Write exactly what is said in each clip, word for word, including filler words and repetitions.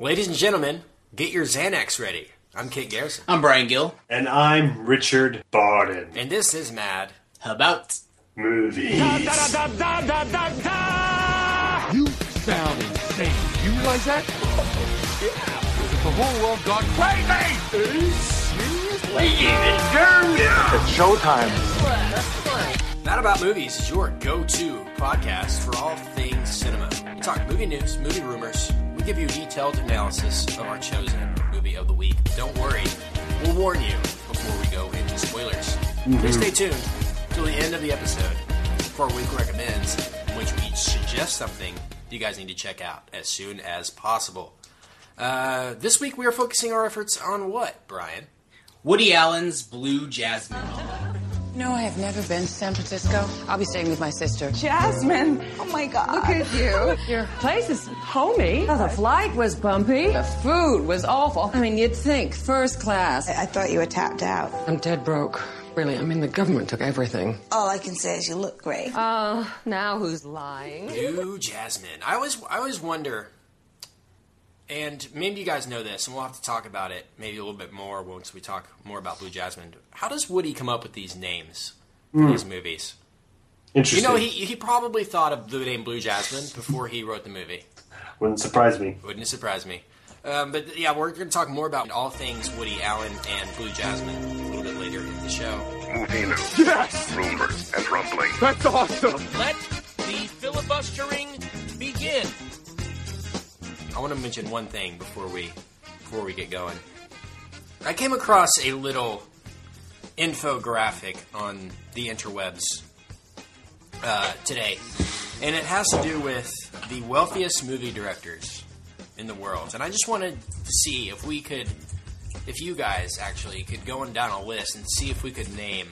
Ladies and gentlemen, get your Xanax ready. I'm Kit Garrison. I'm Brian Gill. And I'm Richard Barden. And this is Mad About Movies. Da, da, da, da, da, da, da. You sound insane. You realize that? Oh, yeah. The whole world got crazy. Are you seriously? Yeah. It's showtime. That's fun. Mad About Movies is your go-to podcast for all things cinema. We talk movie news, movie rumors. We give you detailed analysis of our chosen movie of the week. Don't worry, we'll warn you before we go into spoilers. Mm-hmm. Please stay tuned till the end of the episode for our week recommends, in which we suggest something you guys need to check out as soon as possible. Uh, this week we are focusing our efforts on what, Brian? Woody Allen's Blue Jasmine. No, I have never been to San Francisco. I'll be staying with my sister. Jasmine! Oh, my God. Look at you. Your place is homey. Oh, the flight was bumpy. The food was awful. I mean, you'd think first class. I, I thought you were tapped out. I'm dead broke. Really, I mean, the government took everything. All I can say is you look great. Oh, uh, now who's lying? Blue Jasmine. I always, I always wonder, and maybe you guys know this, and we'll have to talk about it maybe a little bit more once we talk more about Blue Jasmine. How does Woody come up with these names for mm. these movies? Interesting. You know, he he probably thought of the name Blue Jasmine before he wrote the movie. Wouldn't surprise me. Wouldn't surprise me. Um, but yeah, we're going to talk more about all things Woody Allen and Blue Jasmine a little bit later in the show. Movie news. Yes! Rumors and rumbling. That's awesome! Let the filibustering begin. I want to mention one thing before we before we get going. I came across a little infographic on the interwebs uh, today, and it has to do with the wealthiest movie directors in the world. And I just wanted to see if we could, if you guys actually could go on down a list and see if we could name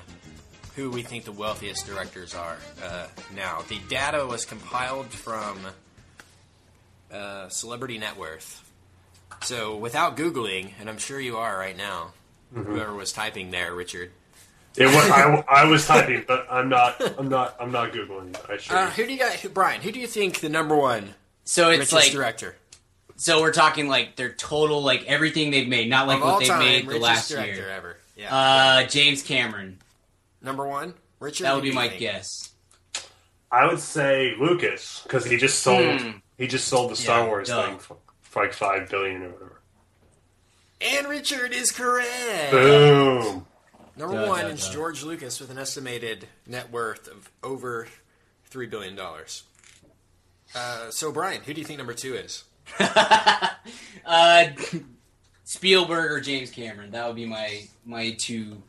who we think the wealthiest directors are uh, now. The data was compiled from... Uh, celebrity net worth. So without Googling, and I'm sure you are right now, mm-hmm. whoever was typing there, Richard. It was, I, I was typing, but I'm not. I'm not. I'm not Googling. I sure. Uh, who do you got, who, Brian? Who do you think the number one? So it's like director. So we're talking like their total, like everything they've made, not like of what they've time, made the last year. Ever. Yeah. Uh, James Cameron. Number one, Richard. That would be my think? guess. I would say Lucas because he just sold. Hmm. He just sold the Star yeah, Wars duh. thing for, for like five billion or whatever. And Richard is correct. Boom. Number duh, one duh, is duh. George Lucas with an estimated net worth of over three billion dollars. Uh, so Brian, who do you think number two is? uh, Spielberg or James Cameron? That would be my my two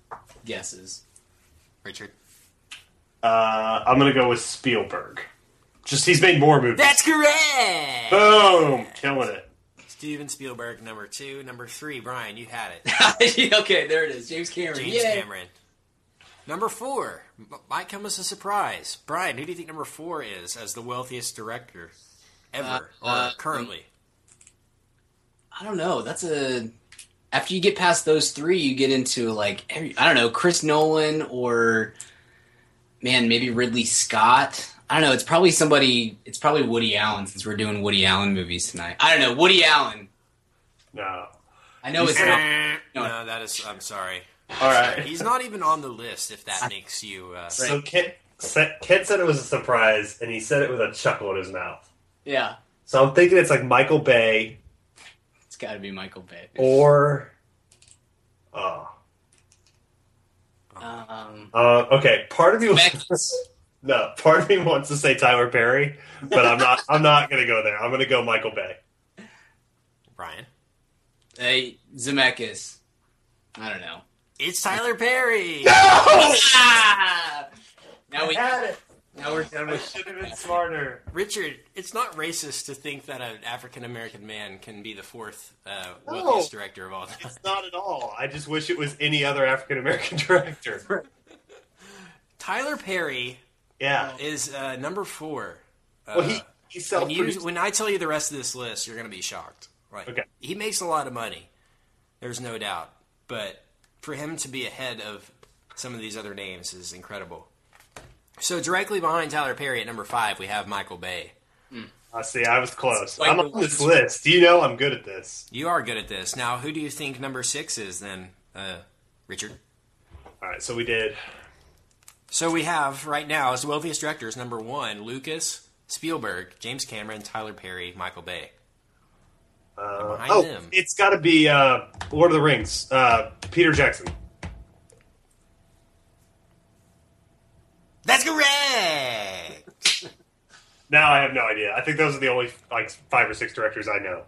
guesses. Richard. Uh, I'm gonna go with Spielberg. Just he's made more movies. That's correct. Boom, killing it. Steven Spielberg, number two, number three. Brian, you had it. Okay, there it is. James Cameron. James Yay. Cameron. Number four might come as a surprise. Brian, who do you think number four is as the wealthiest director ever uh, or uh, currently? I don't know. That's a after you get past those three, you get into like every, I don't know, Chris Nolan or man, maybe Ridley Scott. I don't know. It's probably somebody. It's probably Woody Allen since we're doing Woody Allen movies tonight. I don't know. Woody Allen. No. I know he's it's not. No. no, that is. I'm sorry. All right. He's not even on the list. If that makes you. Uh, so Kit, Kit said it was a surprise, and he said it with a chuckle in his mouth. Yeah. So I'm thinking it's like Michael Bay. It's got to be Michael Bay. Or. Oh. Um. Uh, okay. Part of you. No, part of me wants to say Tyler Perry, but I'm not. I'm not going to go there. I'm going to go Michael Bay. Brian, hey Zemeckis. I don't know. It's Tyler Perry. No. Ah! Now I we had it. Now we're done. We should have been smarter, Richard. It's not racist to think that an African American man can be the fourth uh, no, wealthiest director of all time. It's not at all. I just wish it was any other African American director. Tyler Perry. Yeah, is uh, number four. Uh, well, he, he self-produced. When, you, when I tell you the rest of this list, you're going to be shocked. Right? Okay. He makes a lot of money. There's no doubt. But for him to be ahead of some of these other names is incredible. So directly behind Tyler Perry at number five, we have Michael Bay. Mm. Uh, see, I was close. Like I'm on this list. You know I'm good at this. You are good at this. Now, who do you think number six is then, uh, Richard? All right, so we did. So we have right now as the wealthiest directors, number one, Lucas, Spielberg, James Cameron, Tyler Perry, Michael Bay. Uh, oh, them. It's got to be uh, Lord of the Rings, uh, Peter Jackson. That's correct! Now I have no idea. I think those are the only like five or six directors I know.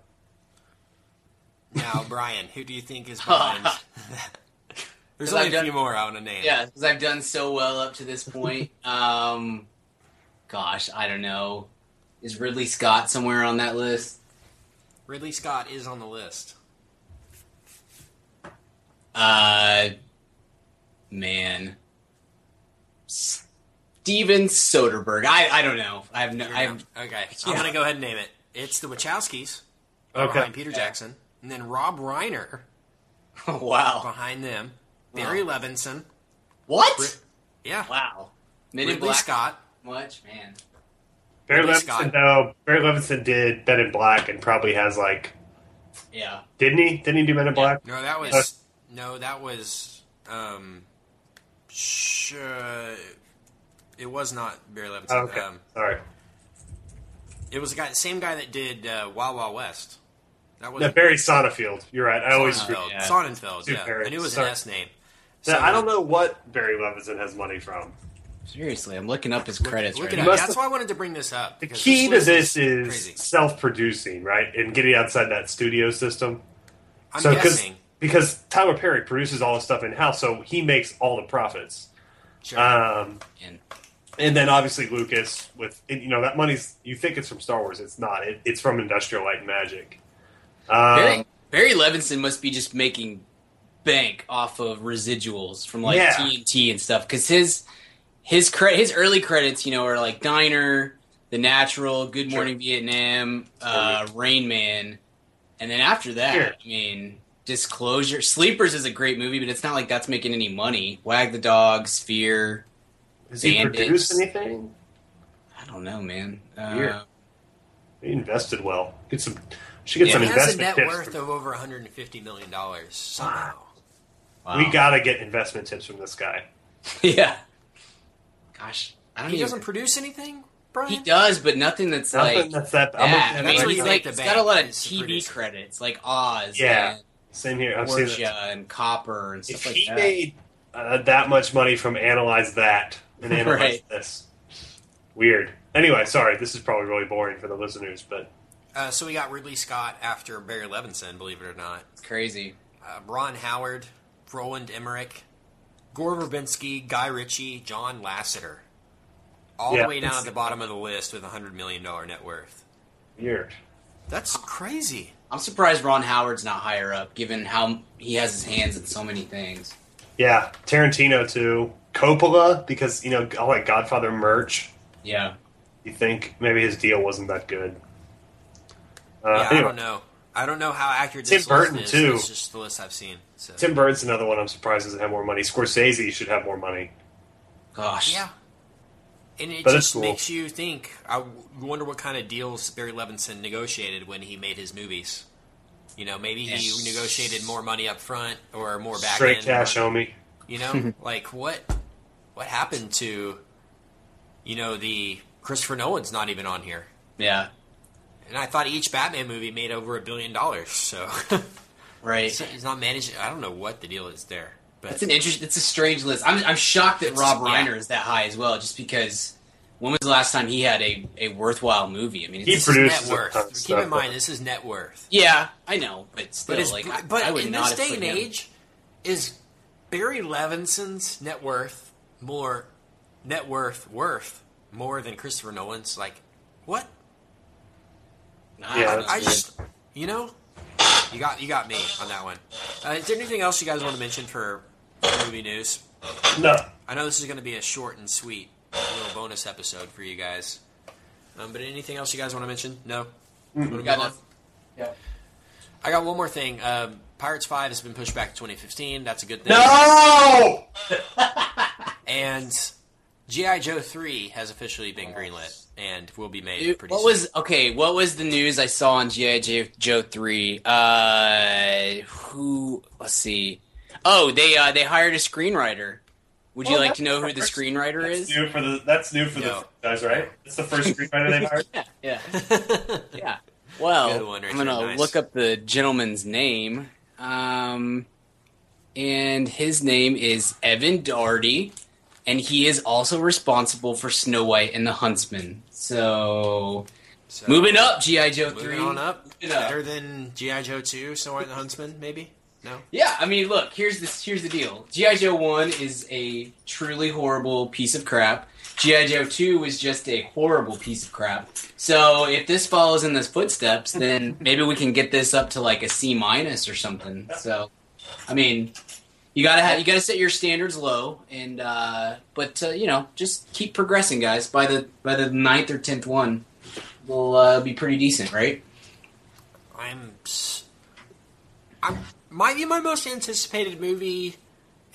Now, Brian, who do you think is behind? There's only I've a done, few more I want to name. Yeah, because I've done so well up to this point. um, gosh, I don't know. Is Ridley Scott somewhere on that list? Ridley Scott is on the list. Uh, man. Steven Soderbergh. I, I don't know. I have no. I have, okay, so yeah. I'm gonna go ahead and name it. It's the Wachowskis. Okay. Behind Peter yeah. Jackson, and then Rob Reiner. Oh, wow. Behind them, wow. Barry Levinson. What? Ri- yeah. Wow. Mid Ridley Black. Scott. Much man. Barry Ridley Levinson. Scott. No, Barry Levinson did Men in Black, and probably has like. Yeah. Didn't he? Didn't he do Men in yeah. Black? No, that was. Uh, no, that was. Um, sh- uh, It was not Barry Levinson. Oh, okay. Um, Sorry. It was the guy, same guy that did uh, Wild Wild West. That was no, Barry Sonnenfeld. You're right. I always Sonnenfeld. Yeah. Sonnenfeld. Yeah. Barry. I knew it was Sorry. an S name. So, now, I don't know what Barry Levinson has money from. Seriously, I'm looking up his credits. Look, right now. That's why I wanted to bring this up. The key to this is crazy. Self-producing, right, and getting outside that studio system. I'm so, guessing because Tyler Perry produces all the stuff in house, so he makes all the profits. Sure. Um, and. And then obviously Lucas with you know that money's you think it's from Star Wars, it's not. It, it's from Industrial Light and Magic. Um, Barry, Barry Levinson must be just making bank off of residuals from like yeah. T N T and stuff because his his cre- his early credits you know are like Diner, The Natural, Good Morning sure. Vietnam, uh, Rain Man, and then after that, sure. I mean Disclosure, Sleepers is a great movie, but it's not like that's making any money. Wag the Dog, Sphere. Does he Bandits. produce anything? I don't know, man. Uh, he invested well. Get some. She gets yeah, some investment. Has a net tips worth from, of over one hundred fifty million dollars somehow. Wow. We gotta get investment tips from this guy. Yeah. Gosh, I don't. He even, doesn't produce anything, Brian. He does, but nothing that's nothing like that's that. I'm that. A, I mean, he's really like, like he's got a lot of T V credits, like Oz. Yeah. And Same here. I've Borgia seen that. And Copper and stuff if like he that. He made uh, that much money from Analyze That. And analyze right. this. Weird. Anyway, sorry, this is probably really boring for the listeners, but... Uh, so we got Ridley Scott after Barry Levinson, believe it or not. It's crazy. Uh, Ron Howard, Roland Emmerich, Gore Verbinski, Guy Ritchie, John Lasseter. All yeah, the way down at the bottom of the list with a one hundred million dollars net worth. Weird. That's crazy. I'm surprised Ron Howard's not higher up, given how he has his hands in so many things. Yeah, Tarantino, too. Coppola, because, you know, all that Godfather merch. Yeah. You think maybe his deal wasn't that good. Uh, yeah, anyway. I don't know. I don't know how accurate this Tim list Burton, is. Too. It's just the list I've seen. So. Tim Burton's another one I'm surprised doesn't have more money. Scorsese should have more money. Gosh. Yeah. And it but just cool. makes you think. I wonder what kind of deals Barry Levinson negotiated when he made his movies. You know, maybe he yes. negotiated more money up front or more back Straight end. Straight cash, or, homie. You know, like what... What happened to, you know, the Christopher Nolan's not even on here. Yeah. And I thought each Batman movie made over a billion dollars, so. Right. So he's not managing. I don't know what the deal is there. But That's an interesting, it's a strange list. I'm I'm shocked that Rob yeah. Reiner is that high as well, just because when was the last time he had a, a worthwhile movie? I mean, it's he net worth. Keep stuff, in mind, this is net worth. Yeah, I know, but still, but like, I, but I would in not this day and age, him. Is Barry Levinson's net worth more net worth worth more than Christopher Nolan's? Like, what? Nah, yeah, I, I just, you know, you got you got me on that one. Uh, is there anything else you guys want to mention for movie news? No. I know this is going to be a short and sweet little bonus episode for you guys. Um, but anything else you guys want to mention? No. Mm-hmm. We got one? Yeah. I got one more thing. Um, Pirates five has been pushed back to twenty fifteen. That's a good thing. No. And G I Joe three has officially been greenlit. and will be made it, pretty what soon. Was, okay, what was the news I saw on G I Joe three? Uh, who, let's see. Oh, they uh, they hired a screenwriter. Would you well, like to know who the screenwriter that's is? New for the, that's new for no. the guys, right? That's the first screenwriter they've hired? Yeah. Yeah. yeah. Well, one, I'm going to nice. look up the gentleman's name. Um, and his name is Evan Darty, and he is also responsible for Snow White and the Huntsman. So, so moving up, G I Joe three. Moving on up. Moving up. Better than G I Joe two, Snow White and the Huntsman, maybe? No. Yeah, I mean, look, here's this. Here's the deal. G I Joe one is a truly horrible piece of crap. G I Joe two was just a horrible piece of crap. So if this follows in those footsteps, then maybe we can get this up to like a C minus or something. So, I mean, you gotta have, you gotta set your standards low, and uh, but uh, you know, just keep progressing, guys. By the by the ninth or tenth one, we'll uh, be pretty decent, right? I'm, I'm might be my most anticipated movie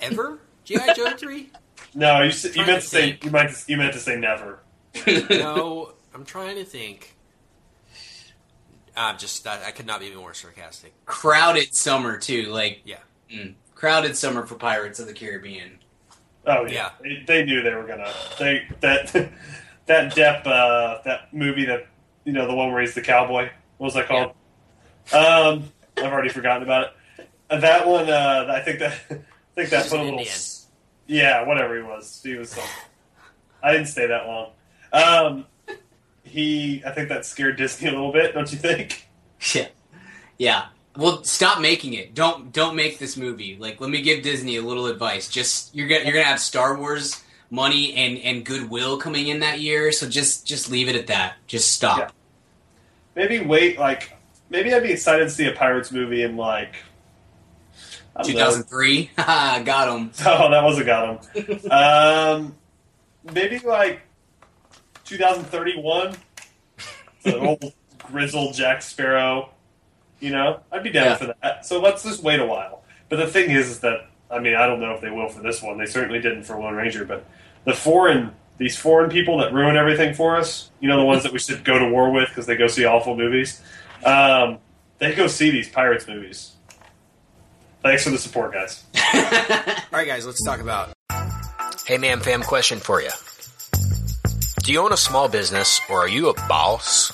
ever. G I Joe three. No, you, you meant to say you meant to, you meant to say never. No, I'm trying to think. I'm just I, I could not be more sarcastic. Crowded summer too, like yeah, mm, crowded summer for Pirates of the Caribbean. Oh yeah, yeah. They, they knew they were gonna they that that Depp uh, that movie that you know the one where he's the cowboy. What was that called? Yeah. Um, I've already forgotten about it. That one, uh, I think that I think that put a little. Indian. Yeah, whatever he was, he was. Something. I didn't stay that long. Um, he, I think that scared Disney a little bit, don't you think? Yeah, yeah. Well, stop making it. Don't don't make this movie. Like, let me give Disney a little advice. Just you're gonna you're gonna have Star Wars money and, and goodwill coming in that year, so just just leave it at that. Just stop. Yeah. Maybe wait. Like, maybe I'd be excited to see a Pirates movie in like. two thousand three? Haha, got him. Oh, that was a got him. um, maybe like two thousand thirty-one? The old grizzled Jack Sparrow. You know? I'd be down yeah. for that. So let's just wait a while. But the thing is, is that, I mean, I don't know if they will for this one. They certainly didn't for Lone Ranger. But the foreign, these foreign people that ruin everything for us, you know, the ones that we should go to war with because they go see awful movies, um, they go see these Pirates movies. Thanks for the support, guys. All right, guys, let's talk about... Hey, ma'am, fam, question for you. Do you own a small business, or are you a boss?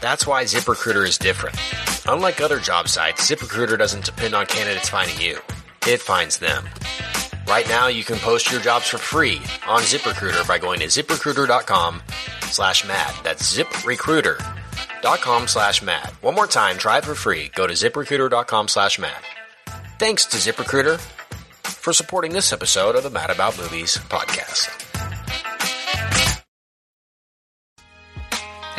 That's why ZipRecruiter is different. Unlike other job sites, ZipRecruiter doesn't depend on candidates finding you. It finds them. Right now, you can post your jobs for free on ZipRecruiter by going to zip recruiter dot com slash mad. That's zip recruiter dot com slash mad. One more time, try it for free. Go to zip recruiter dot com slash mad. Thanks to ZipRecruiter for supporting this episode of the Mad About Movies podcast.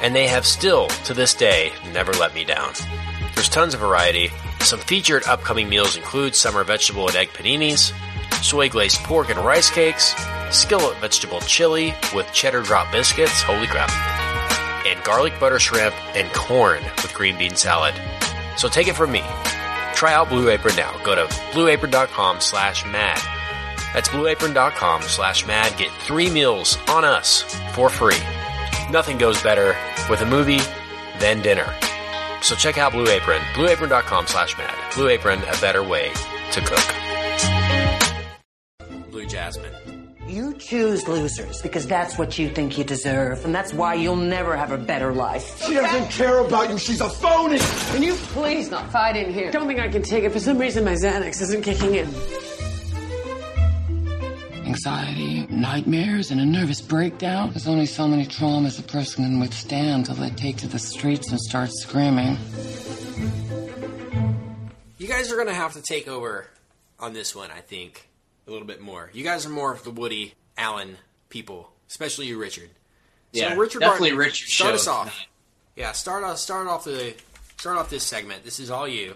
and they have still, to this day, never let me down. There's tons of variety. Some featured upcoming meals include summer vegetable and egg paninis, soy glazed pork and rice cakes, skillet vegetable chili with cheddar drop biscuits, holy crap, and garlic butter shrimp and corn with green bean salad. So take it from me. Try out Blue Apron now. Go to blue apron dot com slash mad. That's blue apron dot com slash mad. Get three meals on us for free. Nothing goes better with a movie than dinner. So check out Blue Apron, blue apron dot com slash mad. Blue Apron, a better way to cook. Blue Jasmine. You choose losers because that's what you think you deserve, and that's why you'll never have a better life. She doesn't care about you. She's a phony. Can you please not fight in here? Don't think I can take it. For some reason, my Xanax isn't kicking in. Anxiety, nightmares, and a nervous breakdown. There's only so many traumas a person can withstand till they take to the streets and start screaming. You guys are going to have to take over on this one, I think, a little bit more. You guys are more of the Woody Allen people, especially you, Richard. So yeah, Richard definitely Barden, Richard. Start us off. Tonight. Yeah, start off. Start off the. Start off this segment. This is all you.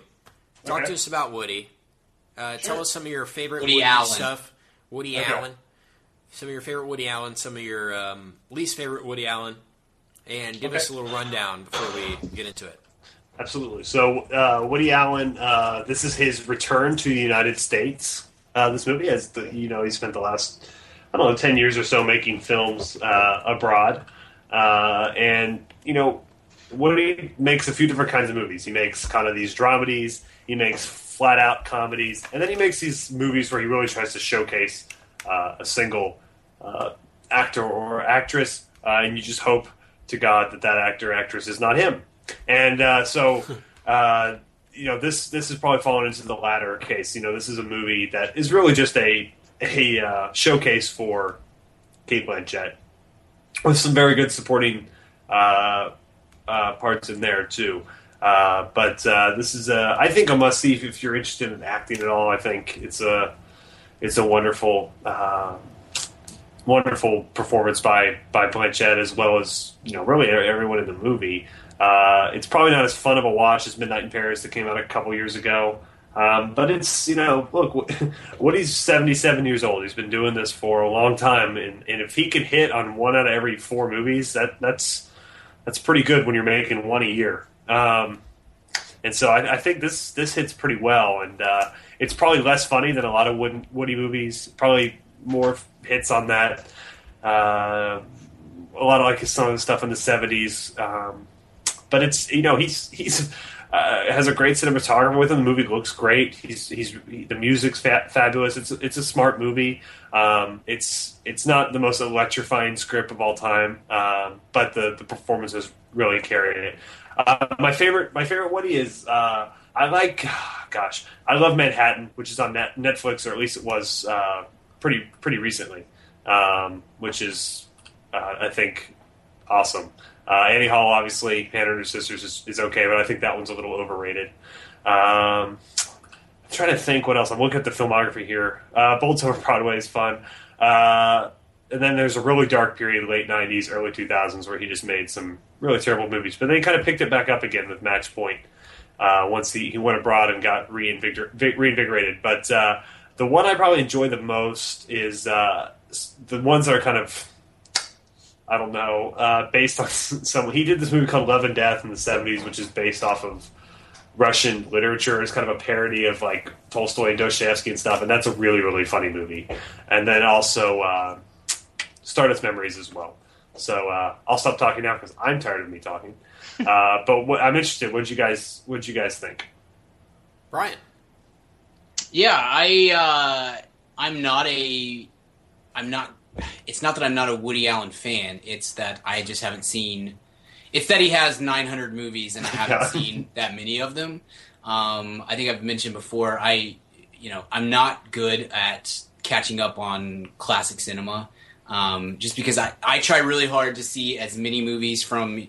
Talk okay. to us about Woody. Uh, sure. Tell us some of your favorite Woody, Woody Allen stuff. Woody okay. Allen, some of your favorite Woody Allen, some of your um, least favorite Woody Allen, and give okay. us a little rundown before we get into it. Absolutely. So uh, Woody Allen, uh, this is his return to the United States. Uh, this movie, as the, you know, he spent the last, I don't know, ten years or so making films uh, abroad, uh, and you know, Woody makes a few different kinds of movies. He makes kind of these dramedies. He makes flat-out comedies, and then he makes these movies where he really tries to showcase uh, a single uh, actor or actress, uh, and you just hope to God that that actor or actress is not him. And uh, so, uh, you know, this this is probably falling into the latter case. You know, this is a movie that is really just a, a uh, showcase for Cate Blanchett, with some very good supporting uh, uh, parts in there, too. Uh, but uh, this is, a, I think, a must-see if, if you're interested in acting at all. I think it's a it's a wonderful, uh, wonderful performance by by Blanchett, as well as, you know, really everyone in the movie. Uh, it's probably not as fun of a watch as Midnight in Paris that came out a couple years ago, um, but it's, you know, look, Woody's seventy-seven years old. He's been doing this for a long time, and, and if he could hit on one out of every four movies, that that's that's pretty good when you're making one a year. Um, and so I, I think this, this hits pretty well, and uh, it's probably less funny than a lot of Woody, Woody movies. Probably more hits on that. Uh, a lot of like some of the stuff in the seventies, um, but it's, you know, he's he's uh, has a great cinematographer with him. The movie looks great. He's he's he, the music's fa- fabulous. It's it's a smart movie. Um, it's it's not the most electrifying script of all time, um, but the the performances really carry it. Uh, my favorite, my favorite Woody is uh, I like. Gosh, I love Manhattan, which is on Net- Netflix, or at least it was uh, pretty pretty recently, um, which is uh, I think awesome. Uh, Annie Hall, obviously, Hannah and her sisters is, is okay, but I think that one's a little overrated. Um, I'm trying to think what else. I'm looking at the filmography here. Uh, Bolts Over Broadway is fun, uh, and then there's a really dark period, late nineties, early two thousands, where he just made some really terrible movies, but then he kind of picked it back up again with Match Point uh, once he, he went abroad and got reinvigor- reinvigorated. But uh, the one I probably enjoy the most is uh, the ones that are kind of, I don't know, uh, based on some. He did this movie called Love and Death in the seventies, which is based off of Russian literature. It's kind of a parody of like Tolstoy and Dostoevsky and stuff, and that's a really, really funny movie. And then also uh, Stardust Memories as well. So uh, I'll stop talking now because I'm tired of me talking. Uh, but what, I'm interested. What you guys? What you guys think, Brian? Yeah, I. Uh, I'm not a. I'm not. It's not that I'm not a Woody Allen fan. It's that I just haven't seen. It's that he has nine hundred movies and I haven't yeah. seen that many of them. Um, I think I've mentioned before. I, you know, I'm not good at catching up on classic cinema. Um, just because I, I try really hard to see as many movies from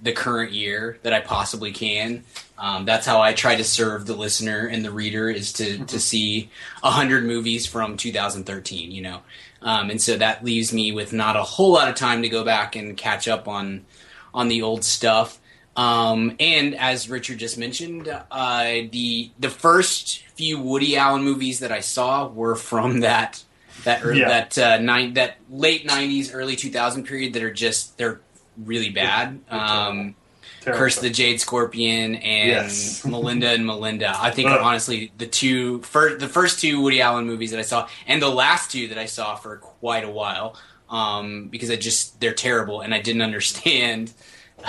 the current year that I possibly can. Um, that's how I try to serve the listener and the reader, is to, to see one hundred movies from two thousand thirteen, you know. Um, and so that leaves me with not a whole lot of time to go back and catch up on on the old stuff. Um, and as Richard just mentioned, uh, the the first few Woody Allen movies that I saw were from that That early, yeah. that uh, nine, that late nineties, early two thousand period, that are just, they're really bad. Um, Terrible. Curse of the Jade Scorpion and yes. Melinda and Melinda. I think uh. honestly the two first, the first two Woody Allen movies that I saw, and the last two that I saw for quite a while, um, because I just they're terrible, and I didn't understand.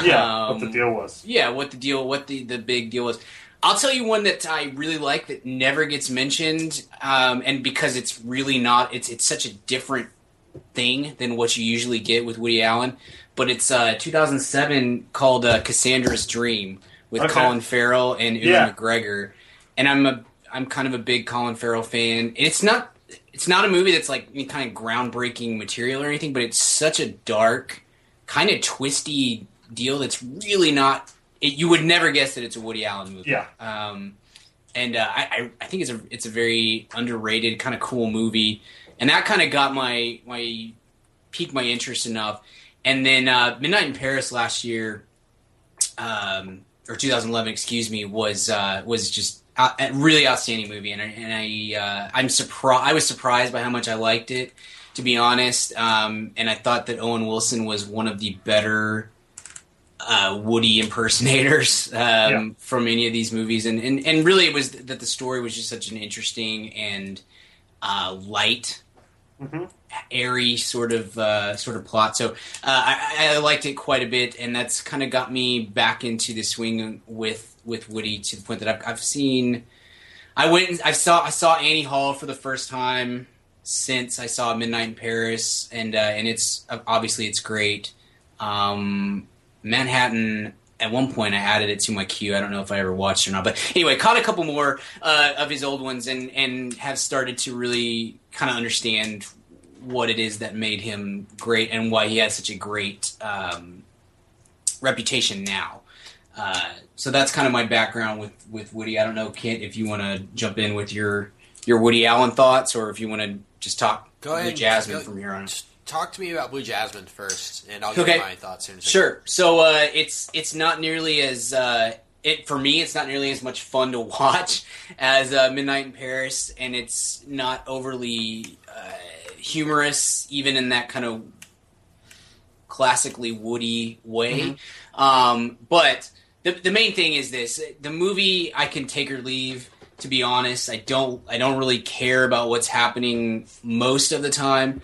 Yeah, um, what the deal was. Yeah, what the deal, what the, the big deal was. I'll tell you one that I really like that never gets mentioned, um, and because it's really not, it's it's such a different thing than what you usually get with Woody Allen. But it's uh, two thousand seven called uh, Cassandra's Dream with okay. Colin Farrell and Ewan yeah. McGregor. And I'm a I'm kind of a big Colin Farrell fan. It's not it's not a movie that's like any kind of groundbreaking material or anything, but it's such a dark, kind of twisty deal that's really not. It, you would never guess that it's a Woody Allen movie. Yeah. Um, and uh, I I think it's a it's a very underrated, kind of cool movie. And that kind of got my my piqued my interest enough. And then uh, Midnight in Paris last year, um, or two thousand eleven, excuse me, was uh, was just a, a really outstanding movie. And I, and I uh, I'm surprised. I was surprised by how much I liked it, to be honest. Um, and I thought that Owen Wilson was one of the better Uh, Woody impersonators um, yeah. from any of these movies, and, and and really it was that the story was just such an interesting and uh, light, mm-hmm. airy sort of uh, sort of plot. So uh, I, I liked it quite a bit, and that's kind of got me back into the swing with with Woody to the point that I've, I've seen. I went. And I saw. I saw Annie Hall for the first time since I saw Midnight in Paris, and uh, and it's obviously it's great. Um, Manhattan, at one point I added it to my queue. I don't know if I ever watched it or not. But anyway, caught a couple more uh, of his old ones and, and have started to really kind of understand what it is that made him great and why he has such a great um, reputation now. Uh, so that's kind of my background with, with Woody. I don't know, Kent, if you want to jump in with your, your Woody Allen thoughts or if you want to just talk Blue Jasmine from here on. Talk to me about Blue Jasmine first, and I'll give okay. my thoughts soon. Sure. So uh, it's it's not nearly as uh, it for me. It's not nearly as much fun to watch as uh, Midnight in Paris, and it's not overly uh, humorous, even in that kind of classically Woody way. Mm-hmm. Um, but the the main thing is this: the movie I can take or leave. To be honest, I don't I don't really care about what's happening most of the time.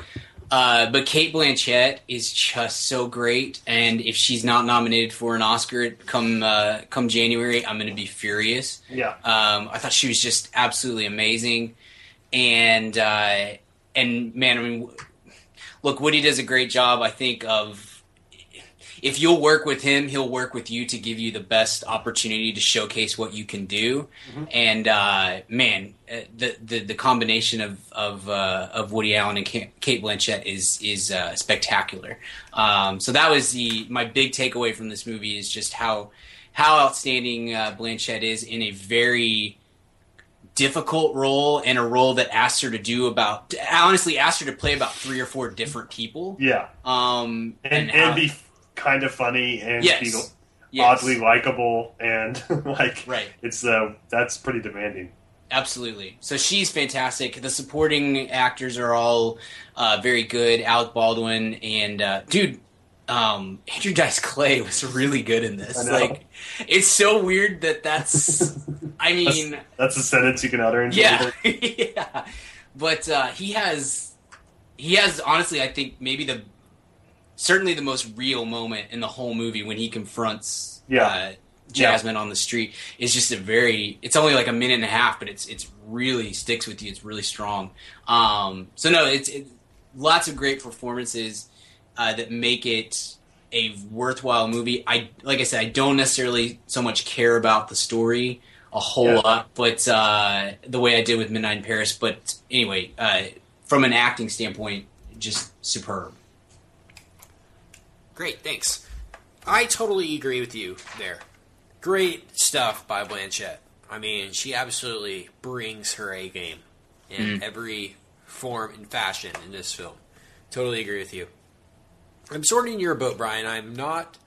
Uh, but Cate Blanchett is just so great, and if she's not nominated for an Oscar come uh, come January, I'm going to be furious. Yeah, um, I thought she was just absolutely amazing, and uh, and man, I mean, look, Woody does a great job. I think of if you'll work with him, he'll work with you to give you the best opportunity to showcase what you can do. Mm-hmm. And uh, man. The, the the combination of of, uh, of Woody Allen and Cate Blanchett is is uh, spectacular. Um, so that was the my big takeaway from this movie is just how how outstanding uh, Blanchett is in a very difficult role and a role that asked her to do about honestly asked her to play about three or four different people. Yeah, um, and and, how, and be kind of funny and yes. be yes. oddly likable and like right. It's uh, that's pretty demanding. Absolutely. So she's fantastic. The supporting actors are all uh, very good. Alec Baldwin and uh, dude, um, Andrew Dice Clay was really good in this. Like, it's so weird that that's. I mean, that's, that's a sentence you can utter. In yeah, yeah. But uh, he has, he has honestly, I think maybe the, certainly the most real moment in the whole movie when he confronts. Yeah. Uh, Jasmine yeah. on the street is just a very it's only like a minute and a half but it's it's really sticks with you, it's really strong. Um so no it's it, lots of great performances uh that make it a worthwhile movie. I like I said I don't necessarily so much care about the story a whole yeah. lot but uh the way I did with Midnight in Paris, but anyway uh from an acting standpoint just superb. Great, thanks. I totally agree with you there. Great stuff by Blanchett. I mean, she absolutely brings her A game in mm. every form and fashion in this film. Totally agree with you. I'm sort of in your boat, Brian. I'm not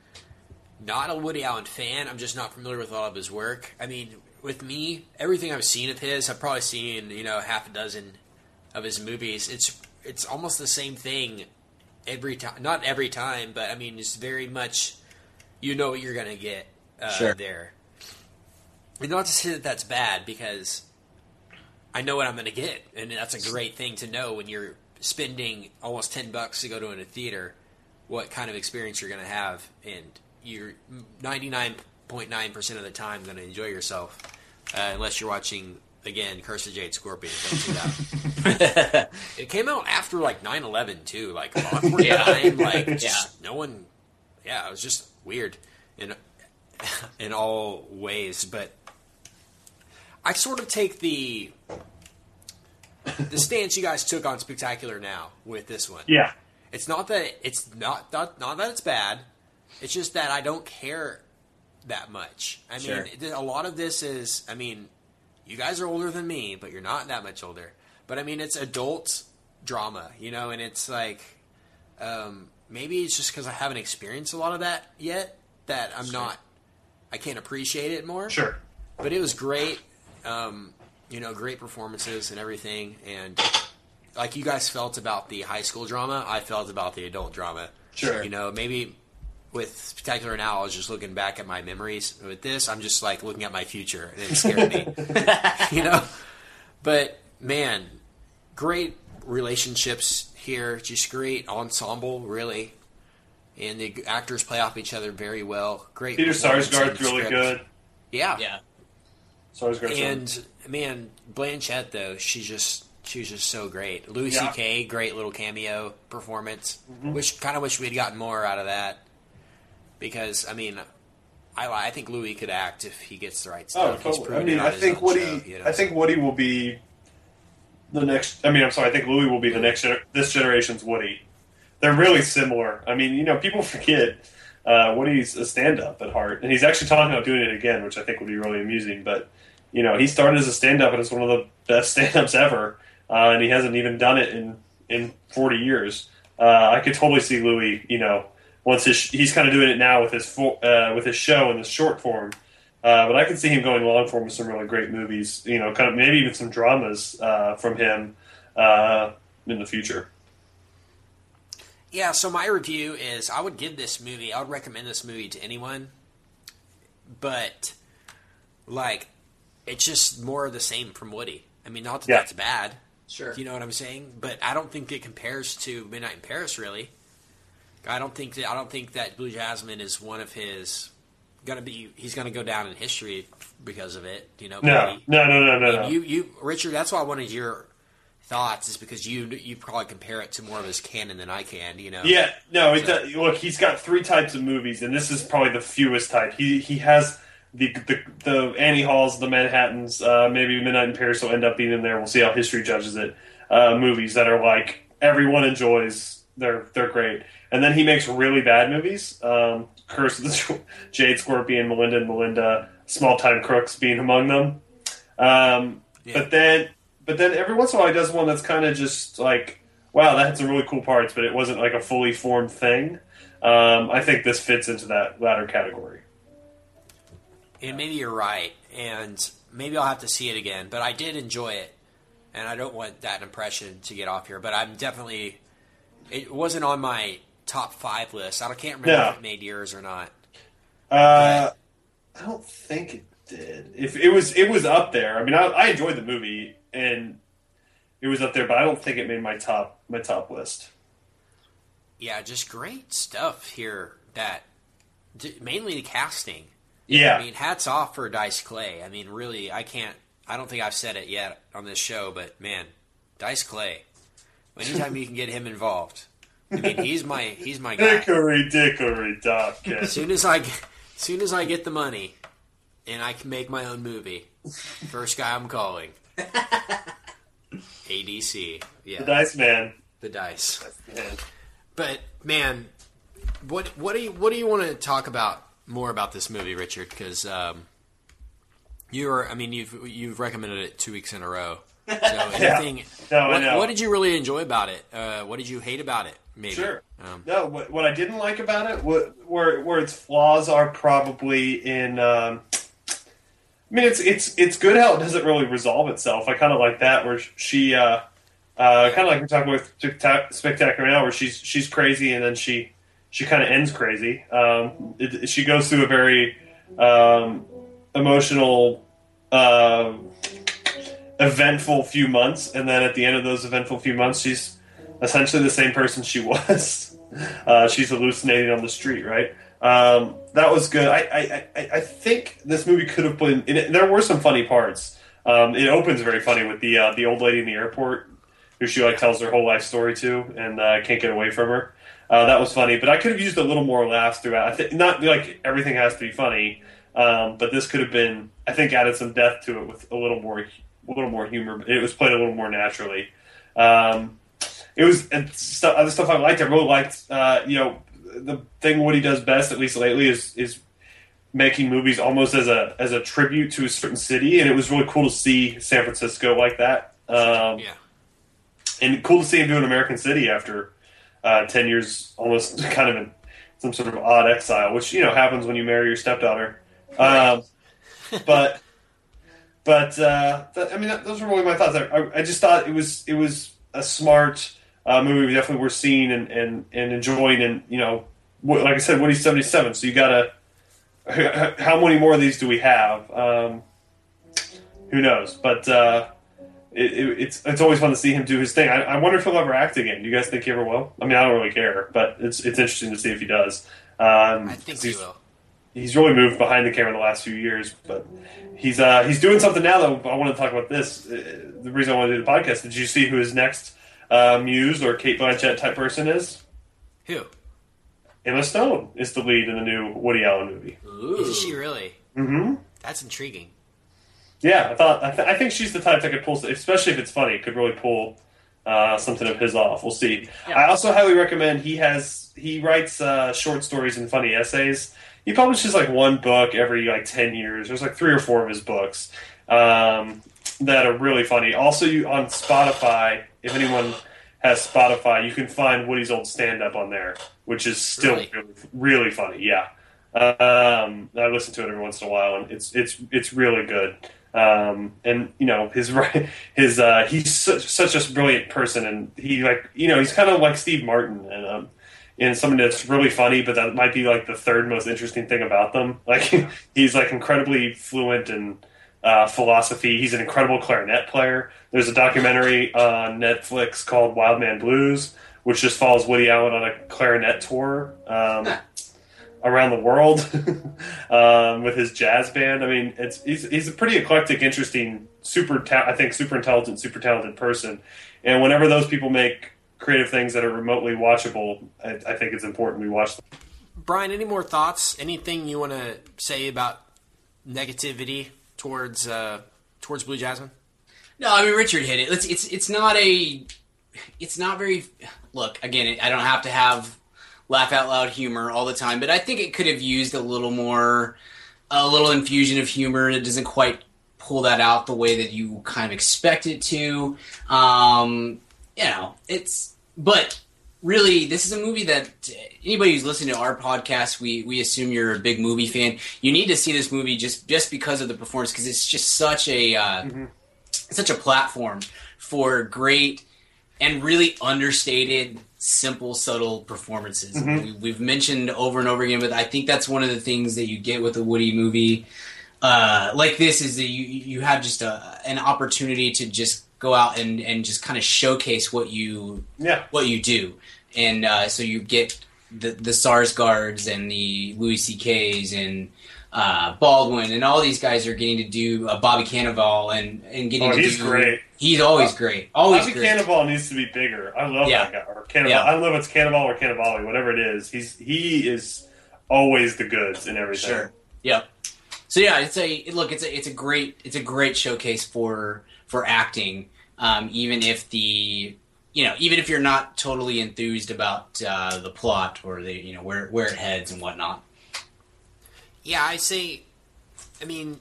not a Woody Allen fan. I'm just not familiar with all of his work. I mean, with me, everything I've seen of his, I've probably seen, you know, half a dozen of his movies. It's it's almost the same thing every time. Not every time, but I mean, it's very much you know what you're going to get. Uh, sure. There, and not to say that that's bad because I know what I'm going to get, and that's a great thing to know when you're spending almost ten bucks to go to a theater. What kind of experience you're going to have, and you're ninety nine point nine percent of the time going to enjoy yourself, uh, unless you're watching Again, Curse of Jade Scorpion. Don't do that. It came out after like nine eleven too, like awkward yeah. time, like just yeah. no one. Yeah, it was just weird in in all ways. But I sort of take the the stance you guys took on Spectacular Now with this one. Yeah, it's not that it's not not, not that it's bad. It's just that I don't care that much. I sure. mean, a lot of this is. I mean. You guys are older than me, but you're not that much older. But, I mean, it's adult drama, you know, and it's like um, maybe it's just because I haven't experienced a lot of that yet that I'm sure. not – I can't appreciate it more. Sure. But it was great, um, you know, great performances and everything. And like you guys felt about the high school drama, I felt about the adult drama. Sure. You know, maybe – with Spectacular Now, I was just looking back at my memories. With this, I'm just, like, looking at my future, and it scared me, you know? But, man, great relationships here, just great ensemble, really. And the actors play off each other very well. Great. Peter Sarsgaard's really script. good. Yeah. Yeah. Sarsgaard's And, really... man, Blanchett, though, she just... She was just so great. Louis yeah. C K, great little cameo performance. Mm-hmm. Which kind of wish we had gotten more out of that. Because I mean, I I think Louis could act if he gets the right stuff. Oh, totally. I mean, I think Woody. Show, you know? I think Woody will be the next. I mean, I'm sorry. I think Louis will be the next. This generation's Woody. They're really similar. I mean, you know, people forget uh, Woody's a stand-up at heart, and he's actually talking about doing it again, which I think would be really amusing. But you know, he started as a stand-up, and it's one of the best stand-ups ever, uh, and he hasn't even done it in in forty years. Uh, I could totally see Louis. You know. Once his, he's kind of doing it now with his for, uh, with his show in the short form, uh, but I can see him going long form with some really great movies. You know, kind of maybe even some dramas uh, from him uh, in the future. Yeah. So my review is: I would give this movie. I would recommend this movie to anyone, but like, it's just more of the same from Woody. I mean, not that yeah. that's bad. Sure. You know what I'm saying? But I don't think it compares to Midnight in Paris, really. I don't think that I don't think that Blue Jasmine is one of his gonna be. He's gonna go down in history because of it. You know, no, he, no, no, no, no, no. You, you, Richard. That's why I wanted your thoughts, is because you, you probably compare it to more of his canon than I can. You know, yeah, no. So. It does, look, he's got three types of movies, and this is probably the fewest type. He he has the the, the Annie Halls, the Manhattans, uh, maybe Midnight in Paris will end up being in there. We'll see how history judges it. Uh, movies that are like everyone enjoys. They're they're great. And then he makes really bad movies. Um, Curse of the Jade Scorpion, Melinda and Melinda, Small Time Crooks being among them. Um, yeah. But then but then every once in a while he does one that's kind of just like, wow, that had some really cool parts, but it wasn't like a fully formed thing. Um, I think this fits into that latter category. And maybe you're right. And maybe I'll have to see it again. But I did enjoy it. And I don't want that impression to get off here. But I'm definitely... It wasn't on my top five list. I can't remember no. if it made yours or not. Uh, I don't think it did. If it was, it was up there. I mean, I, I enjoyed the movie, and it was up there, but I don't think it made my top my top list. Yeah, just great stuff here. That mainly the casting. Yeah, I mean, hats off for Dice Clay. I mean, really, I can't. I don't think I've said it yet on this show, but man, Dice Clay. Anytime you can get him involved, I mean, he's my he's my guy. Dickory dickory dock. As soon as I, as soon as I get the money, and I can make my own movie, first guy I'm calling. A D C, yeah, the Dice Man, the Dice. Dice Man. But man, what what do you what do you want to talk about more about this movie, Richard? Because um, you're, I mean, you've you've recommended it two weeks in a row. So anything, yeah. no, what, what did you really enjoy about it? Uh, what did you hate about it? Maybe. Sure. Um, no, what, what I didn't like about it, what, where where its flaws are probably in. Um, I mean, it's it's it's good how it doesn't really resolve itself. I kind of like that where she, uh, uh, kind of like we're talking about Spectacular Now, where she's she's crazy and then she she kind of ends crazy. Um, it, she goes through a very um, emotional. Uh, eventful few months, and then at the end of those eventful few months, she's essentially the same person she was. Uh, she's hallucinating on the street, right? Um, that was good. I, I, I, I think this movie could have been... There were some funny parts. Um, it opens very funny with the uh, the old lady in the airport who she like tells her whole life story to and uh, can't get away from her. Uh, that was funny, but I could have used a little more laughs throughout. I th- not like everything has to be funny, um, but this could have been, I think, added some depth to it with a little more, a little more humor. It was played a little more naturally. Um, it was and st- other stuff I liked. I really liked, uh, you know, the thing Woody does best, at least lately, is is making movies almost as a as a tribute to a certain city, and it was really cool to see San Francisco like that. Um, yeah, and cool to see him do an American City after. Uh, ten years, almost kind of in some sort of odd exile, which, you know, happens when you marry your stepdaughter. Um, but, but uh, th- I mean, that, those were really my thoughts. I, I, I just thought it was it was a smart uh, movie, definitely worth seeing and, and, and enjoying. And you know, wh- like I said, Woody's seventy-seven, so you gotta. How many more of these do we have? Um, who knows? But. Uh, It, it, it's it's always fun to see him do his thing. I, I wonder if he'll ever act again. Do you guys think he ever will? I mean, I don't really care, but it's it's interesting to see if he does. Um, I think he will. He's really moved behind the camera the last few years, but he's uh, he's doing something now that I want to talk about this. Uh, the reason I want to do the podcast. Did you see who his next uh, muse or Cate Blanchett type person is? Who? Emma Stone is the lead in the new Woody Allen movie. Ooh. Is she really? Mm-hmm. That's intriguing. Yeah, I thought I, th- I think she's the type that could pull, especially if it's funny, could really pull uh, something of his off. We'll see. Yeah. I also highly recommend he has he writes uh, short stories and funny essays. He publishes like one book every like ten years. There's like three or four of his books um, that are really funny. Also, you on Spotify, if anyone has Spotify, you can find Woody's old stand-up on there, which is still really, really, really funny. Yeah, um, I listen to it every once in a while, and it's it's it's really good. Um, and you know, his, his, uh, he's such, such a brilliant person, and he like, you know, he's kind of like Steve Martin and, um, and somebody that's really funny, but that might be like the third most interesting thing about them. Like he's like incredibly fluent in, uh, philosophy. He's an incredible clarinet player. There's a documentary on Netflix called Wild Man Blues, which just follows Woody Allen on a clarinet tour, um, around the world um, with his jazz band. I mean, it's he's, he's a pretty eclectic, interesting, super ta- I think super intelligent, super talented person. And whenever those people make creative things that are remotely watchable, I, I think it's important we watch them. Brian, any more thoughts? Anything you want to say about negativity towards uh, towards Blue Jasmine? No, I mean Richard hit it. It's it's it's not a it's not very. Look, again, I don't have to have. Laugh out loud humor all the time, but I think it could have used a little more, a little infusion of humor. It doesn't quite pull that out the way that you kind of expect it to. Um, you know, it's, but really, this is a movie that anybody who's listening to our podcast, we, we assume you're a big movie fan. You need to see this movie just, just because of the performance, because it's just such a, uh, mm-hmm. such a platform for great and really understated simple, subtle performances. Mm-hmm. We, we've mentioned over and over again, but I think that's one of the things that you get with a Woody movie uh, like this is that you you have just a, an opportunity to just go out and, and just kind of showcase what you yeah. what you do, and uh, so you get the the Sarsgaards and the Louis C Ks and uh, Baldwin and all these guys are getting to do uh, Bobby Cannavale and and getting oh, to he's do great. He's always great. Always Bobby great. Cannavale needs to be bigger. I love yeah. that guy. Or Cannavale. Yeah. I don't know if it's Cannavale or Cannavale, whatever it is. He's he is always the goods in everything. Sure. Yeah. So yeah, it's a look. It's a it's a great it's a great showcase for for acting. Um, even if the you know even if you're not totally enthused about uh, the plot or the you know where where it heads and whatnot. Yeah, I say. I mean.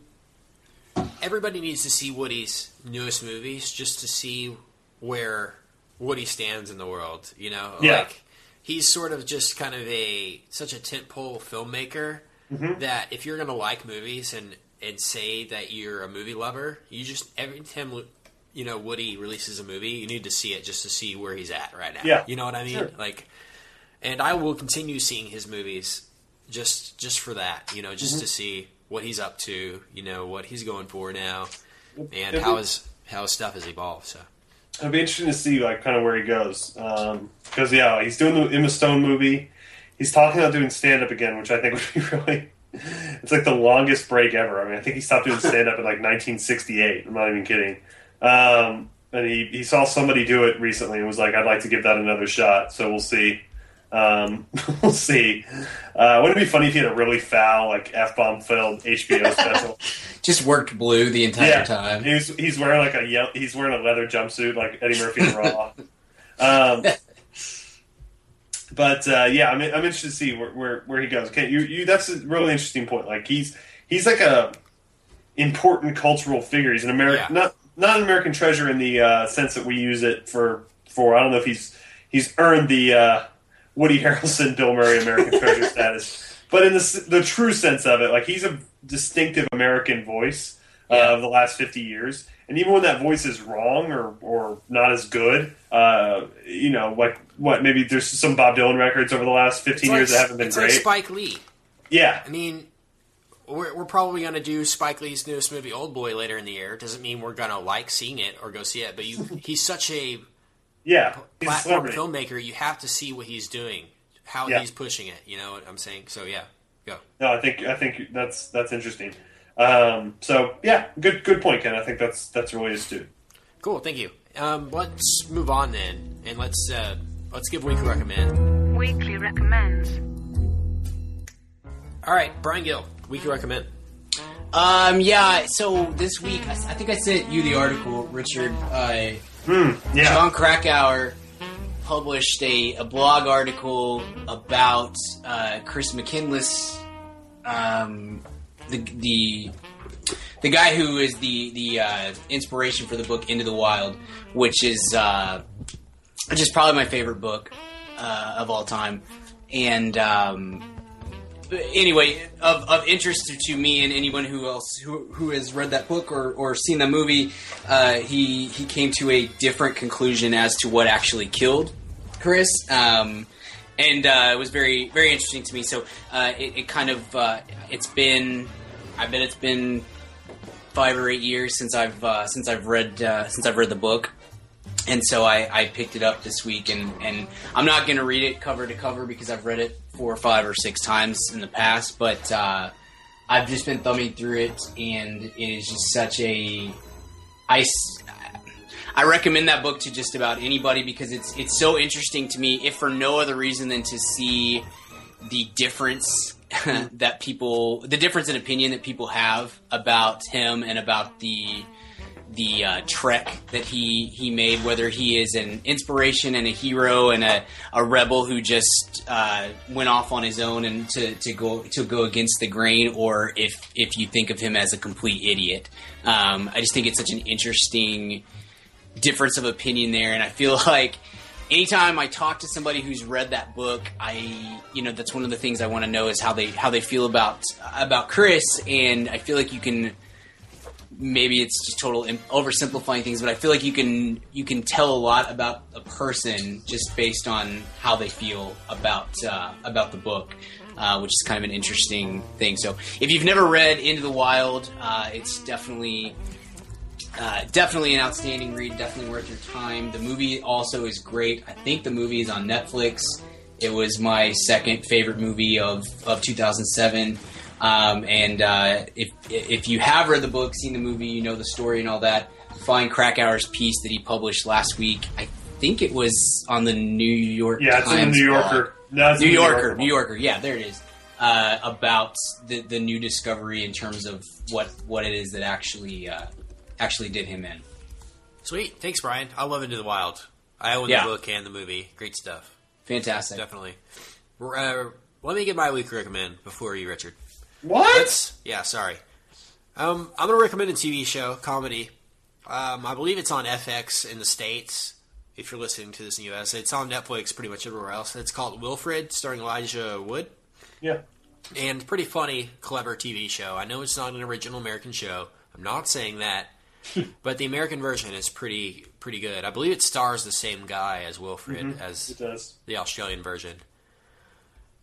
Everybody needs to see Woody's newest movies just to see where Woody stands in the world, you know? Yeah. Like, he's sort of just kind of a such a tentpole filmmaker mm-hmm. that if you're going to like movies and, and say that you're a movie lover, you just every time you know Woody releases a movie, you need to see it just to see where he's at right now. Yeah. You know what I mean? Sure. Like, and I will continue seeing his movies just just for that, you know, just mm-hmm. to see what he's up to, you know, what he's going for now, and it'll how be, his how his stuff has evolved. So it'll be interesting to see, like, kind of where he goes. Because um, yeah, he's doing the Emma Stone movie. He's talking about doing stand up again, which I think would be really It's like the longest break ever. I mean, I think he stopped doing stand-up in like nineteen sixty-eight. I'm not even kidding. Um, and he, he saw somebody do it recently and was like, I'd like to give that another shot. So we'll see. Um, we'll see. Uh, wouldn't it be funny if he had a really foul, like, F-bomb-filled H B O special? Just worked blue the entire yeah. time. He's, he's wearing like a ye- he's wearing a leather jumpsuit like Eddie Murphy in Raw. um, but uh, yeah, I'm I'm interested to see where where, where he goes. Okay, you, you that's a really interesting point. Like he's he's like a important cultural figure. He's an American, yeah. not not an American treasure in the uh, sense that we use it for for. I don't know if he's he's earned the. Uh, Woody Harrelson, Bill Murray, American Treasure status, but in the the true sense of it, like he's a distinctive American voice uh, yeah. of the last fifty years, and even when that voice is wrong or or not as good, uh, you know, like what maybe there's some Bob Dylan records over the last fifteen like, years that haven't been it's great. Like Spike Lee, yeah, I mean, we're we're probably gonna do Spike Lee's newest movie, Old Boy, later in the year. Doesn't mean we're gonna like seeing it or go see it, but you he's such a Yeah, platform filmmaker, you have to see what he's doing, how yeah. he's pushing it. You know what I'm saying? So yeah, go. No, I think I think that's that's interesting. Um, so yeah, good good point, Ken. I think that's that's really astute. Cool, thank you. Um, let's move on then, and let's uh, let's give Weekly Recommend. Weekly Recommends. All right, Brian Gill, Weekly Recommend. Um, yeah. So this week, I, I think I sent you the article, Richard. Uh, Mm, yeah. John Krakauer published a, a blog article about uh, Chris McCandless, um, the the the guy who is the the uh, inspiration for the book Into the Wild, which is uh, which is probably my favorite book uh, of all time. And um, anyway, of of interest to, to me and anyone who else who who has read that book or, or seen that movie, uh, he he came to a different conclusion as to what actually killed Chris, um, and uh, it was very very interesting to me. So uh, it, it kind of uh, it's been I bet it's been five or eight years since I've uh, since I've read uh, since I've read the book. And so I, I picked it up this week, and, and I'm not going to read it cover to cover because I've read it four or five or six times in the past, but uh, I've just been thumbing through it, and it is just such a... I, I recommend that book to just about anybody because it's it's so interesting to me, if for no other reason than to see the difference that people... the difference in opinion that people have about him and about the... the uh, trek that he, he made, whether he is an inspiration and a hero and a, a rebel who just uh, went off on his own and to, to go to go against the grain, or if if you think of him as a complete idiot. Um, I just think it's such an interesting difference of opinion there, and I feel like anytime I talk to somebody who's read that book, I you know that's one of the things I want to know is how they how they feel about about Chris, and I feel like you can. Maybe it's just total oversimplifying things, but I feel like you can you can tell a lot about a person just based on how they feel about uh, about the book, uh, which is kind of an interesting thing. So if you've never read Into the Wild, uh, it's definitely uh, definitely an outstanding read, definitely worth your time. The movie also is great. I think the movie is on Netflix. It was my second favorite movie of, of two thousand seven. Um, and uh, if if you have read the book, seen the movie, you know the story and all that, find Krakauer's piece that he published last week. I think it was on the New York Times. Yeah, it's in the New Yorker. No, it's New Yorker, New Yorker. Yeah, there it is. Uh, about the, the new discovery in terms of what, what it is that actually uh, actually did him in. Sweet. Thanks, Brian. I love Into the Wild. I own yeah. the book and the movie. Great stuff. Fantastic. Definitely. Uh, let me get my weekly recommend before you, Richard. What? That's, yeah, sorry. Um, I'm going to recommend a T V show, comedy. Um, I believe it's on F X in the States, if you're listening to this in the U S. It's on Netflix pretty much everywhere else. It's called Wilfred, starring Elijah Wood. Yeah. And pretty funny, clever T V show. I know it's not an original American show. I'm not saying that. But the American version is pretty pretty good. I believe it stars the same guy as Wilfred mm-hmm. as it does. The Australian version.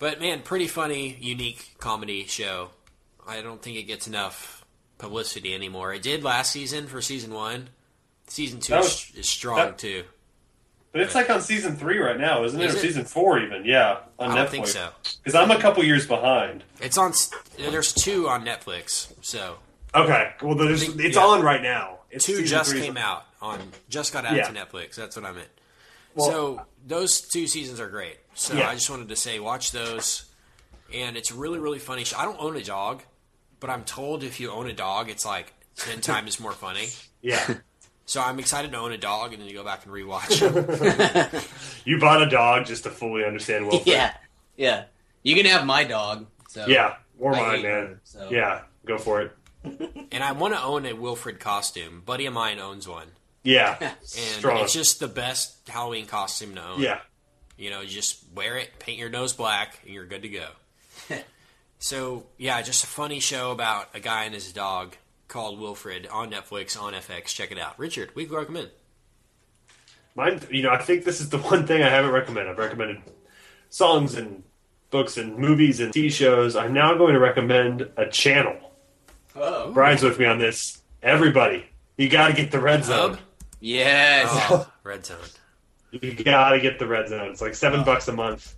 But, man, pretty funny, unique comedy show. I don't think it gets enough publicity anymore. It did last season for season one. Season two was, is strong, that, too. But it's like on season three right now, isn't it? Is it? Or season four even, yeah. On I don't Netflix. think so. Because I'm a couple years behind. It's on. There's two on Netflix, so. Okay, well, there's, think, it's yeah. on right now. It's two just came out on, just got out yeah. to Netflix. That's what I meant. Well, so those two seasons are great. So yeah. I just wanted to say, watch those, and it's really, really funny. I don't own a dog, but I'm told if you own a dog, it's like ten times more funny. Yeah. So I'm excited to own a dog and then you go back and rewatch them. You bought a dog just to fully understand welfare. Yeah, yeah. You can have my dog. So yeah, or mine, man. Him, so. Yeah, go for it. And I want to own a Wilfred costume. A buddy of mine owns one. Yeah, and strong. It's just the best Halloween costume to own. Yeah. You know, you just wear it, paint your nose black, and you're good to go. So, yeah, just a funny show about a guy and his dog called Wilfred on Netflix, on F X. Check it out. Richard, we recommend. Mine, you know, I think this is the one thing I haven't recommended. I've recommended songs and books and movies and T V shows. I'm now going to recommend a channel. Oh. Brian's with me on this. Everybody, you got to get the Red Zone. Hub? Yes. Oh, Red Zone. You got to get the Red Zone. It's like seven oh. bucks a month.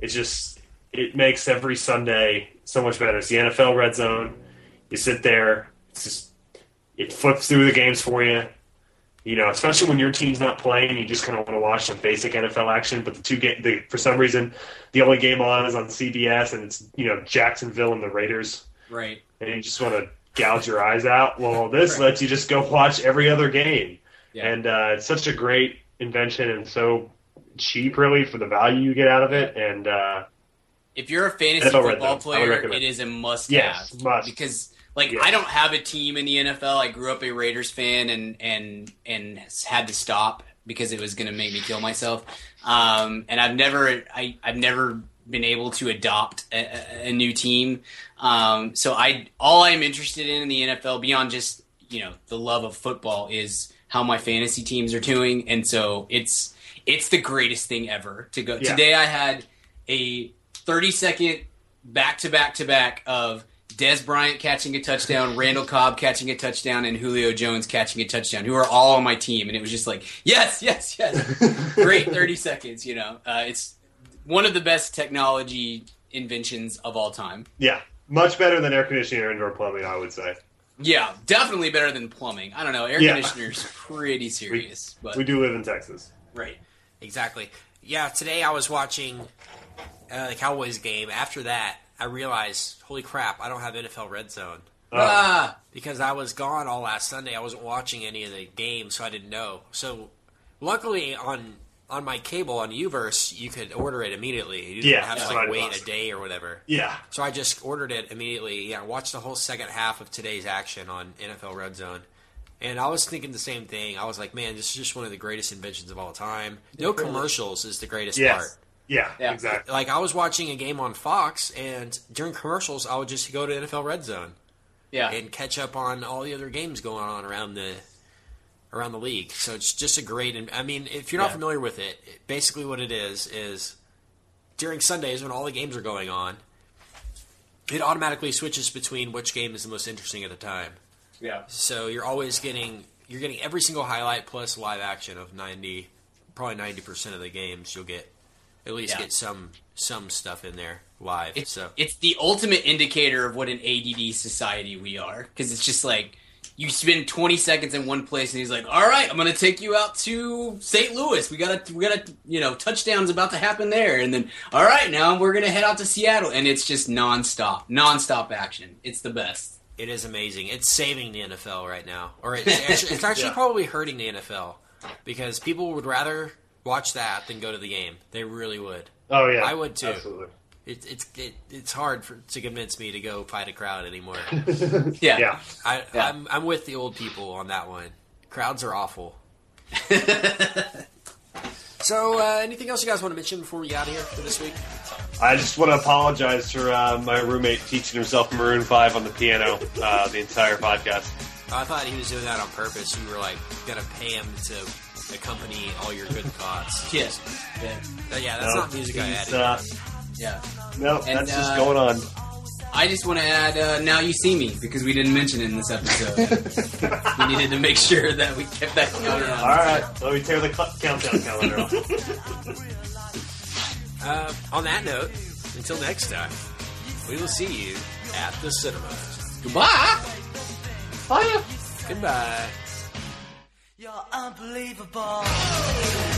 It's just, it makes every Sunday so much better. It's the N F L Red Zone. You sit there. It's just, it flips through the games for you, you know, especially when your team's not playing. You just kind of want to watch some basic N F L action. But the two game, the, for some reason, the only game on is on C B S, and it's, you know, Jacksonville and the Raiders. Right. And you just want to gouge your eyes out. Well, this right. lets you just go watch every other game. Yeah. And uh, it's such a great invention and so cheap, really, for the value you get out of it. And uh, if you're a fantasy football player, it is a must have. Yes, must. Because. Like, yes. I don't have a team in the N F L. I grew up a Raiders fan and and, and had to stop because it was going to make me kill myself. Um, and I've never I, I've never been able to adopt a, a new team. Um, so I all I'm interested in in the N F L, beyond just, you know, the love of football, is how my fantasy teams are doing. And so it's it's the greatest thing ever to go. Yeah. Today I had a thirty-second back-to-back-to-back of Des Bryant catching a touchdown, Randall Cobb catching a touchdown, and Julio Jones catching a touchdown, who are all on my team. And it was just like, yes, yes, yes. Great thirty seconds, you know. Uh, it's one of the best technology inventions of all time. Yeah, much better than air conditioning or indoor plumbing, I would say. Yeah, definitely better than plumbing. I don't know. Air yeah. conditioner's pretty serious. We, but we do live in Texas. Right. Exactly. Yeah, today I was watching uh, the Cowboys game. After that, I realized, holy crap, I don't have N F L Red Zone. Oh. Ah, because I was gone all last Sunday. I wasn't watching any of the games, so I didn't know. So luckily on on my cable, on U verse, you could order it immediately. You didn't yeah, have to like, wait a day or whatever. Yeah. So I just ordered it immediately. Yeah, I watched the whole second half of today's action on N F L Red Zone. And I was thinking the same thing. I was like, man, this is just one of the greatest inventions of all time. No commercials is the greatest yes. part. Yeah, yeah, exactly. Like, I was watching a game on Fox, and during commercials, I would just go to N F L Red Zone, yeah, and catch up on all the other games going on around the around the league. So it's just a great. And I mean, if you're not yeah. familiar with it, basically what it is is during Sundays when all the games are going on, it automatically switches between which game is the most interesting at the time. Yeah. So you're always getting you're getting every single highlight plus live action of ninety, probably ninety percent of the games you'll get. At least yeah. get some some stuff in there live. It, so it's the ultimate indicator of what an A D D society we are, because it's just like you spend twenty seconds in one place, and he's like, "All right, I'm going to take you out to Saint Louis. We got a we got a you know touchdown's about to happen there, and then all right, now we're going to head out to Seattle, and it's just nonstop, nonstop action. It's the best. It is amazing. It's saving the N F L right now, or it's actually, it's actually yeah. probably hurting the N F L because people would rather watch that then go to the game. They really would. Oh, yeah. I would, too. Absolutely. It, it's it, it's hard for, to convince me to go fight a crowd anymore. yeah. yeah. I, yeah. I'm, I'm with the old people on that one. Crowds are awful. So, uh, anything else you guys want to mention before we get out of here for this week? I just want to apologize for uh, my roommate teaching himself Maroon five on the piano uh, the entire podcast. I thought he was doing that on purpose. You were, like, going to pay him to accompany all your good thoughts. Yes. Yeah. Yeah. yeah, that's no, not music I added. Uh, yeah. No, and, that's uh, just going on. I just want to add uh, Now You See Me, because we didn't mention it in this episode. We needed to make sure that we kept that counter on. Alright, let me tear the cl- countdown calendar off. Uh, on that note, until next time, we will see you at the cinema. Goodbye! Bye! Goodbye. You're unbelievable.